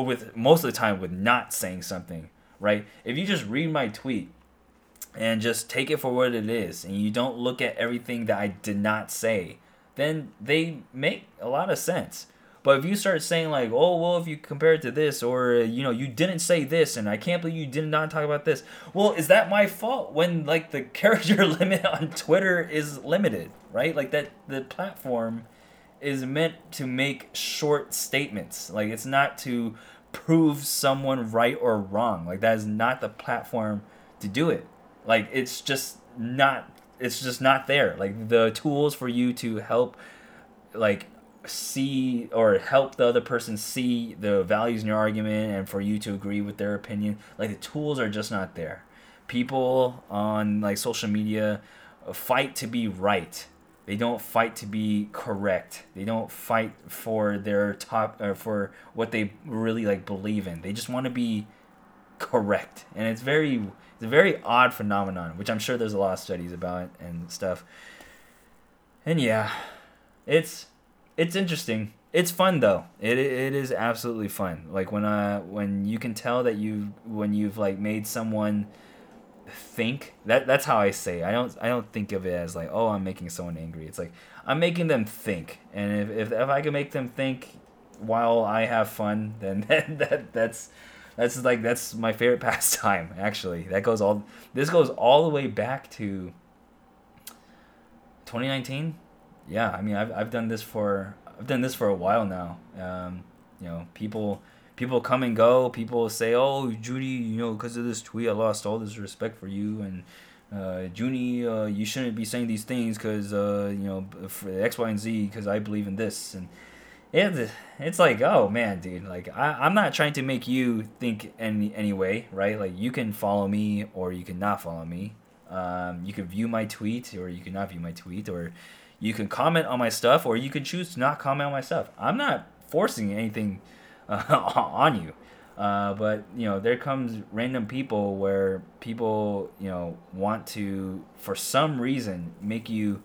with most of the time with not saying something, right? If you just read my tweet and just take it for what it is, and you don't look at everything that I did not say, then they make a lot of sense. But if you start saying like, oh, well, if you compare it to this, or, you know, you didn't say this, and I can't believe you did not talk about this. Well, is that my fault when, like, the character limit on Twitter is limited, right? Like, that the platform is meant to make short statements. Like, it's not to prove someone right or wrong. Like, that is not the platform to do it. Like, it's just not there. Like, the tools for you to help, like, see or help the other person see the values in your argument and for you to agree with their opinion, like, the tools are just not there. People on, like, social media fight to be right. They don't fight to be correct. They don't fight for their top or for what they really, like, believe in. They just want to be correct. And it's a very odd phenomenon, which I'm sure there's a lot of studies about and stuff. And yeah, it's interesting. It's fun though. It is absolutely fun. Like when you can tell that you've like made someone think. That's how I say it. I don't think of it as like, oh, I'm making someone angry. It's like I'm making them think. And if I can make them think while I have fun, then that's my favorite pastime actually. This goes all the way back to 2019. Yeah, I mean I've done this for a while now. People come and go. People say, "Oh, Judy, because of this tweet, I lost all this respect for you." And Judy, you shouldn't be saying these things because for X, Y, and Z. Because I believe in this. And it's like, oh man, dude. Like I'm not trying to make you think any way, right? Like you can follow me or you can not follow me. You can view my tweet or you can not view my tweet or. You can comment on my stuff, or you can choose to not comment on my stuff. I'm not forcing anything on you, but there comes random people where people want to, for some reason, make you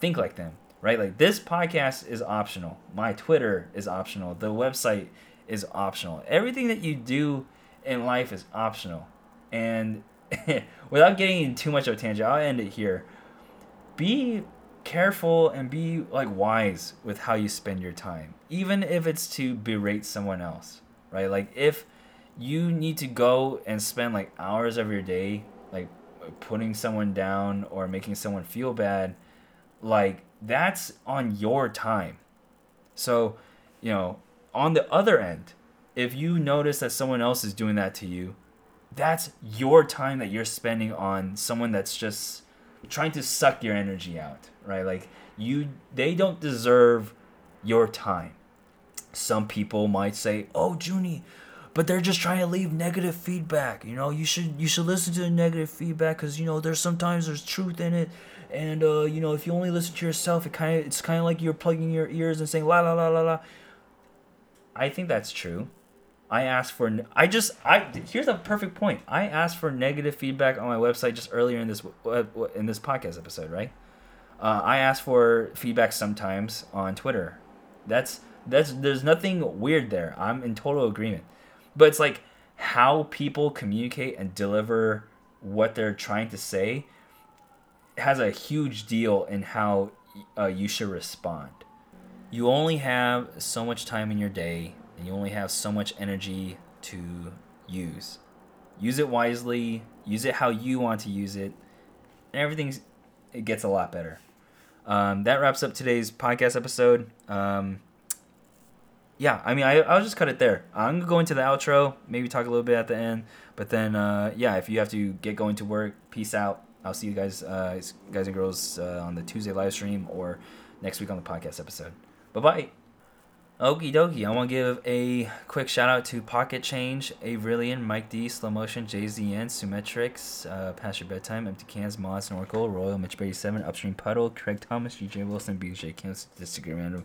think like them, right? Like this podcast is optional, my Twitter is optional, the website is optional, everything that you do in life is optional. And without getting into too much of a tangent, I'll end it here. Be careful and be like wise with how you spend your time, even if it's to berate someone else, right? Like if you need to go and spend like hours of your day like putting someone down or making someone feel bad, like that's on your time. So on the other end, if you notice that someone else is doing that to you, that's your time that you're spending on someone that's just trying to suck your energy out, right? Like they don't deserve your time. Some people might say, "Oh, Junie, but they're just trying to leave negative feedback. You should listen to the negative feedback because there's sometimes there's truth in it. And if you only listen to yourself, it's kind of like you're plugging your ears and saying la la la la la." I think that's true. Here's a perfect point. I asked for negative feedback on my website just earlier in this podcast episode, right? I asked for feedback sometimes on Twitter. There's nothing weird there. I'm in total agreement. But it's like how people communicate and deliver what they're trying to say has a huge deal in how you should respond. You only have so much time in your day. And you only have so much energy to use. Use it wisely. Use it how you want to use it. And it gets a lot better. That wraps up today's podcast episode. I'll just cut it there. I'm going to go into the outro. Maybe talk a little bit at the end. But then, if you have to get going to work, peace out. I'll see you guys and girls on the Tuesday live stream or next week on the podcast episode. Bye-bye. Okie dokie, I want to give a quick shout out to Pocket Change, Avrillian, Mike D, Slow Motion, JZN, Sumetrics, Past Your Bedtime, Empty Cans, Moss, and Oracle, Royal, Mitch 87, Upstream Puddle, Craig Thomas, DJ Wilson, BJ Camps, Disagree Random,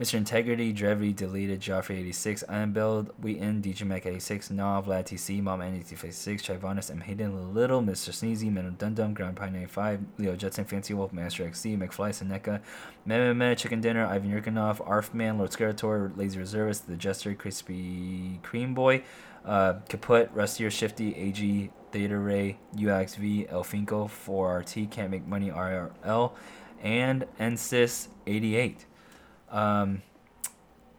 Mr. Integrity, Drevy, Deleted, Joffrey 86, Iron Bell, Wheaton, DJ Mac 86, Nav, Vlad TC, Mom 86, Trivonis, M Hayden, Little, Mr. Sneezy, Men of Dundum, Grand Pine 95, Leo Jetson, Fancy Wolf, Master XC, McFly, Seneca, Meh Chicken Dinner, Ivan Yurkinov, Arfman, Lord Scarator, Lazy Reservist, The Jester, Crispy Cream Boy, Kaput, Rustier, Shifty, AG, Theta Ray, UXV, Elfinko, 4RT, Can't Make Money, RRL, and NSIS 88. And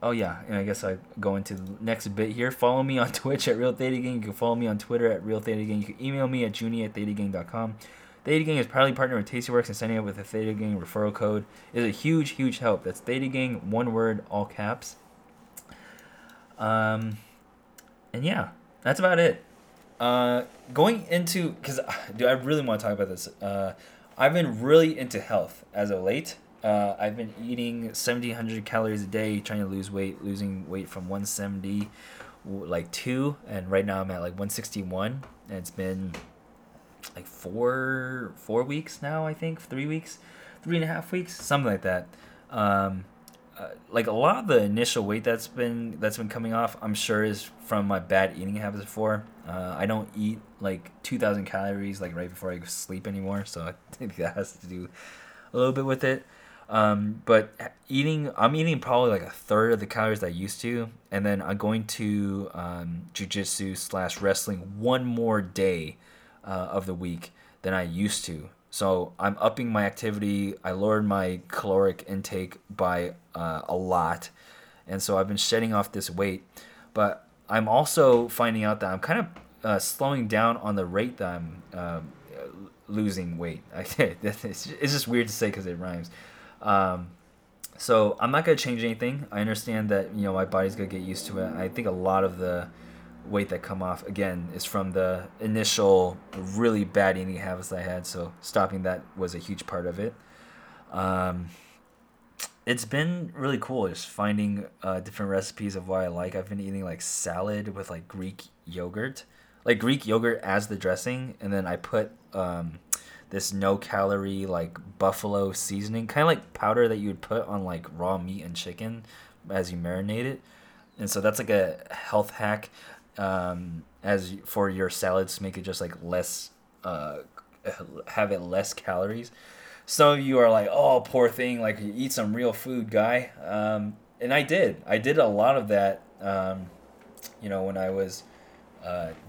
I guess I go into the next bit here. Follow me on Twitch at Real Theta Game. You can follow me on Twitter at Real Theta Game. You can email me at junie@ThetaGame.com. Theta Gang is proudly partnered with Tastyworks and signing up with a Theta Gang referral code is a huge, huge help. That's Theta Gang, one word, all caps. That's about it. Going into, because I really want to talk about this. I've been really into health as of late. I've been eating 1,700 calories a day, trying to lose weight, losing weight from 170, like 2, and right now I'm at like 161, and it's been like four weeks now, I think, 3 weeks, 3.5 weeks, something like that. Like a lot of the initial weight that's been coming off, I'm sure is from my bad eating habits before. I don't eat like 2,000 calories like right before I go sleep anymore, so I think that has to do a little bit with it. But I'm eating probably like a third of the calories I used to, and then I'm going to jujitsu / wrestling one more day of the week than I used to. So I'm upping my activity. I lowered my caloric intake by a lot, and so I've been shedding off this weight. But I'm also finding out that I'm kind of slowing down on the rate that I'm losing weight. It's just weird to say because it rhymes. So I'm not going to change anything. I understand that, you know, my body's going to get used to it. I think a lot of the weight that come off, again, is from the initial really bad eating habits I had. So stopping that was a huge part of it. It's been really cool just finding different recipes of what I like. I've been eating like salad with Greek yogurt as the dressing. And then I put this no-calorie like buffalo seasoning, kind of like powder that you would put on like raw meat and chicken as you marinate it. And so that's like a health hack as for your salads to make it just like less, have it less calories. Some of you are like, oh, poor thing, like you eat some real food, guy. And I did a lot of that, you know, when I was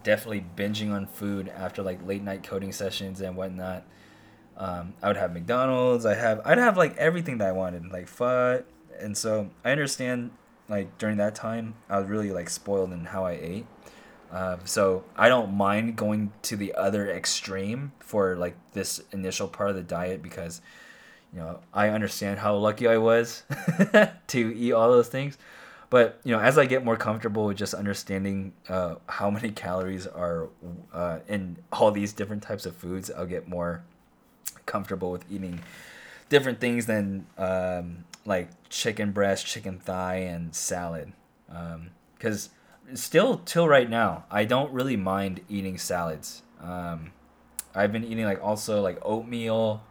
definitely binging on food after like late night coding sessions and whatnot. I would have McDonald's. I'd have like everything that I wanted, like FUD. And so I understand like during that time, I was really like spoiled in how I ate. So I don't mind going to the other extreme for like this initial part of the diet because, you know, I understand how lucky I was to eat all those things. But, you know, as I get more comfortable with just understanding how many calories are in all these different types of foods, I'll get more comfortable with eating different things than like chicken breast, chicken thigh, and salad. Because still till right now, I don't really mind eating salads. I've been eating like also like oatmeal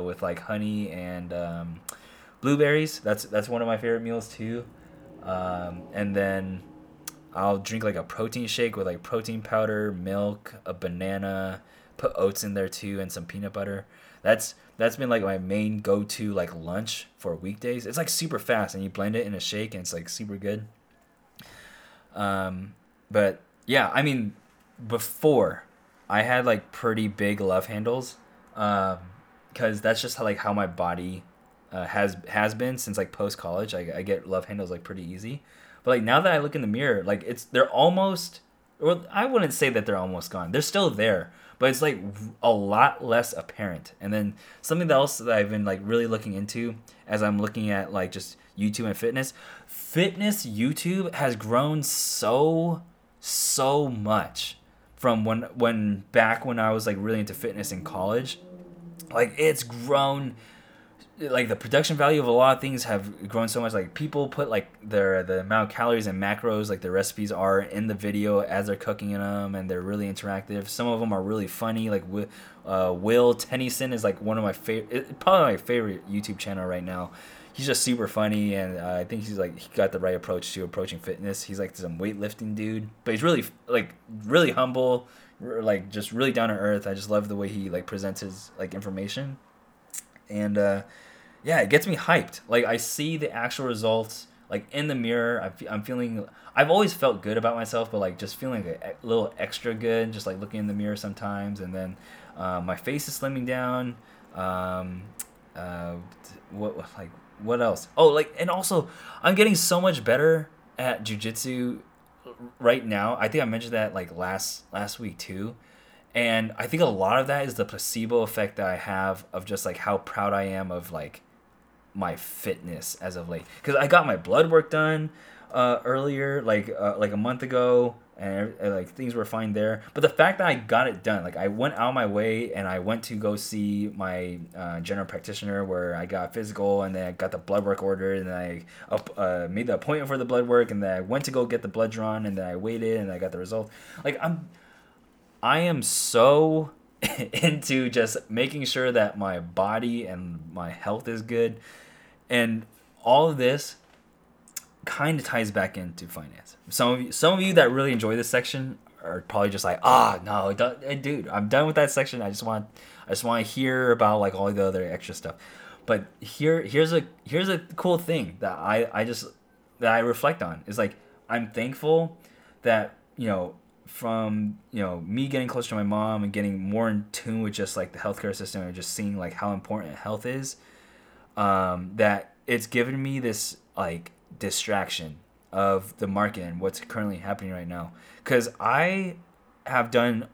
with like honey and blueberries. That's one of my favorite meals too. And then I'll drink like a protein shake with like protein powder, milk, a banana, put oats in there too, and some peanut butter. That's been like my main go-to like lunch for weekdays. It's like super fast, and you blend it in a shake, and it's like super good. But yeah, I mean, before I had like pretty big love handles, because that's just how, like how my body has been since like post college. I get love handles like pretty easy, but like now that I look in the mirror, like they're almost, well, I wouldn't say that they're almost gone. They're still there, but it's like a lot less apparent. And then something else that I've been like really looking into as I'm looking at like just YouTube and fitness YouTube has grown so much from when I was like really into fitness in college. Like it's grown. Like the production value of a lot of things have grown so much. Like people put like the amount of calories and macros, like the recipes are in the video as they're cooking in them, and they're really interactive. Some of them are really funny. Like Will Tennyson is like one of my favorite, probably my favorite YouTube channel right now. He's just super funny, and I think he's like he got the right approach to approaching fitness. He's like some weightlifting dude, but he's really like really humble, like just really down to earth. I just love the way he like presents his like information. And yeah, it gets me hyped. Like I see the actual results like in the mirror. I'm feeling, I've always felt good about myself, but like just feeling a little extra good, just like looking in the mirror sometimes. And then my face is slimming down. What else? Oh, like, and also I'm getting so much better at jiu-jitsu right now. I think I mentioned that like last week too. And I think a lot of that is the placebo effect that I have of just like how proud I am of like my fitness as of late. Because I got my blood work done earlier, like a month ago, and like things were fine there. But the fact that I got it done, like I went out of my way and I went to go see my general practitioner where I got physical, and then I got the blood work ordered, and then I made the appointment for the blood work, and then I went to go get the blood drawn, and then I waited and I got the result. Like I am so into just making sure that my body and my health is good. And all of this kind of ties back into finance. Some of you that really enjoy this section are probably just like, no, dude, I'm done with that section. I just want to hear about like all the other extra stuff. But here's a cool thing that I reflect on is like, I'm thankful that, you know, from, you know, me getting closer to my mom and getting more in tune with just like the healthcare system and just seeing like how important health is, that it's given me this like distraction of the market and what's currently happening right now. Because I have done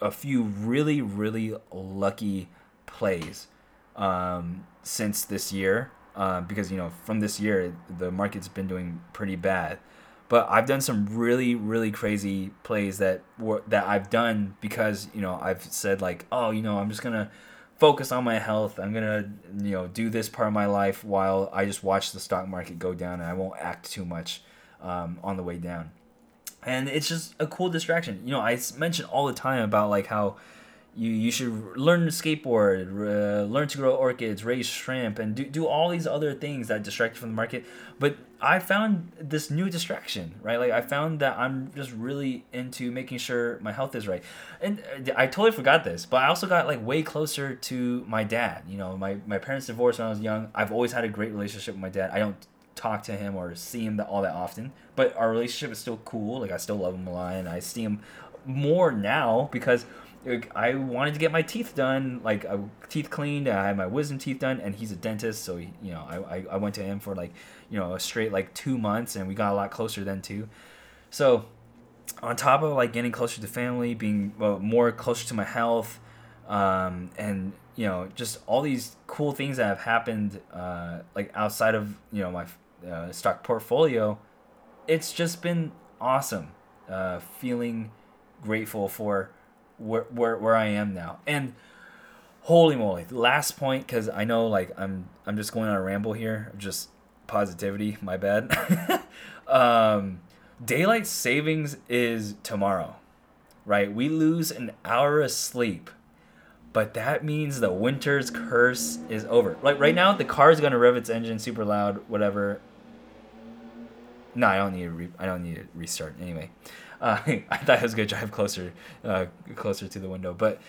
a few really, really lucky plays since this year, because, you know, from this year, the market's been doing pretty bad. But I've done some really, really crazy plays that I've done because, you know, I've said like, oh, you know, I'm just going to focus on my health. I'm going to, you know, do this part of my life while I just watch the stock market go down, and I won't act too much on the way down. And it's just a cool distraction. You know, I mention all the time about like how you should learn to skateboard, learn to grow orchids, raise shrimp, and do all these other things that distract you from the market. But I found this new distraction, right? Like I found that I'm just really into making sure my health is right. And I totally forgot this, but I also got like way closer to my dad. You know, my parents divorced when I was young. I've always had a great relationship with my dad. I don't talk to him or see him all that often, but our relationship is still cool. Like I still love him a lot, and I see him more now because I wanted to get my teeth done, like teeth cleaned. I had my wisdom teeth done, and he's a dentist, so he, you know, I went to him for like, you know, a straight like 2 months, and we got a lot closer then too. So, on top of like getting closer to family, being more closer to my health, and you know, just all these cool things that have happened, like outside of, you know, my stock portfolio, it's just been awesome. Feeling grateful for where I am now. And holy moly, last point, because I know like I'm just going on a ramble here, just positivity, my bad. Daylight savings is tomorrow, right? We lose an hour of sleep, but that means the winter's curse is over. Like right now, the car is gonna rev its engine super loud, whatever. No, I don't need to restart anyway. I thought I was gonna drive closer to the window, but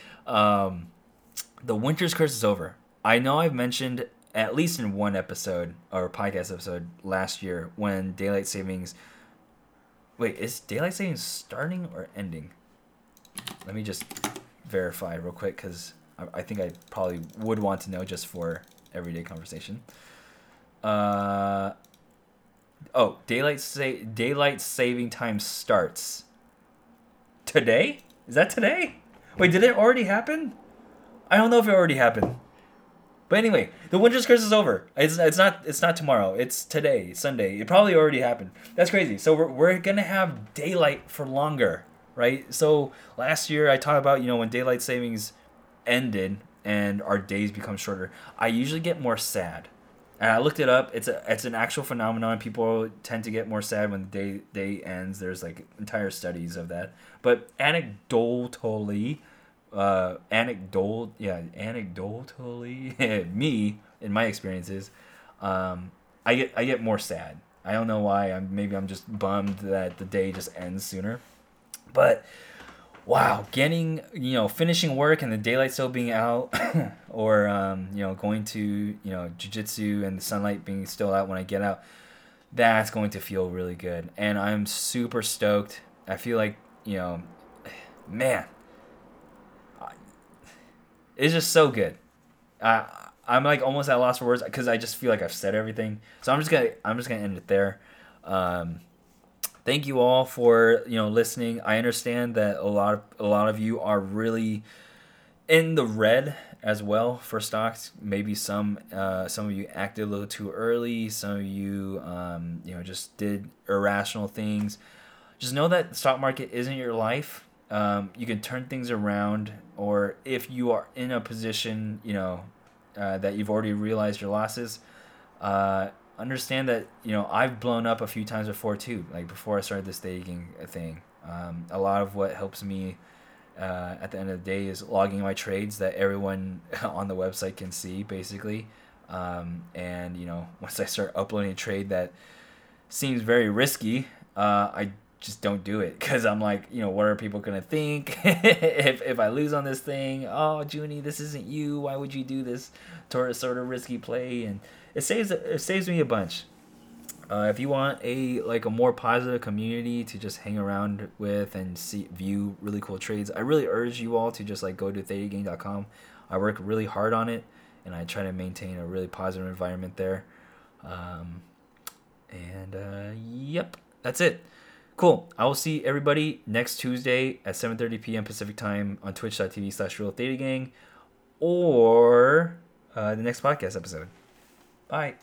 the winter's curse is over. I know I've mentioned at least in one episode or podcast episode last year when daylight savings. Wait, is daylight savings starting or ending? Let me just verify real quick, because I think I probably would want to know just for everyday conversation. Oh, daylight saving time starts today? Is that today? Wait, did it already happen? I don't know if it already happened. But anyway, the winter's curse is over. It's not tomorrow. It's today, Sunday. It probably already happened. That's crazy. So we're gonna have daylight for longer, right? So last year I talked about, you know, when daylight savings ended and our days become shorter, I usually get more sad. And I looked it up. It's an actual phenomenon. People tend to get more sad when the day ends. There's like entire studies of that. But anecdotally, me in my experiences, I get more sad. I don't know why. Maybe I'm just bummed that the day just ends sooner. But wow, getting, you know, finishing work and the daylight still being out, or you know, going to, you know, jiu-jitsu and the sunlight being still out when I get out, that's going to feel really good, and I'm super stoked. I feel like, you know, man, it's just so good. I'm like almost at a loss for words because I just feel like I've said everything. So I'm just gonna end it there. Thank you all for, you know, listening. I understand that a lot of you are really in the red as well for stocks. Maybe some of you acted a little too early. Some of you you know, just did irrational things. Just know that the stock market isn't your life. You can turn things around, or if you are in a position, you know, that you've already realized your losses. Understand that, you know, I've blown up a few times before too, like before I started this staking thing. A lot of what helps me at the end of the day is logging my trades that everyone on the website can see, basically. And, you know, once I start uploading a trade that seems very risky, I just don't do it, because I'm like, you know, what are people going to think if I lose on this thing? Oh, Junie, this isn't you. Why would you do this sort of risky play? And it saves me a bunch. If you want a more positive community to just hang around with and view really cool trades, I really urge you all to just go to ThetaGame.com. I work really hard on it, and I try to maintain a really positive environment there. Yep, that's it. Cool. I will see everybody next Tuesday at 7:30 p.m. Pacific time on twitch.tv/RealThetaGang or the next podcast episode. Bye.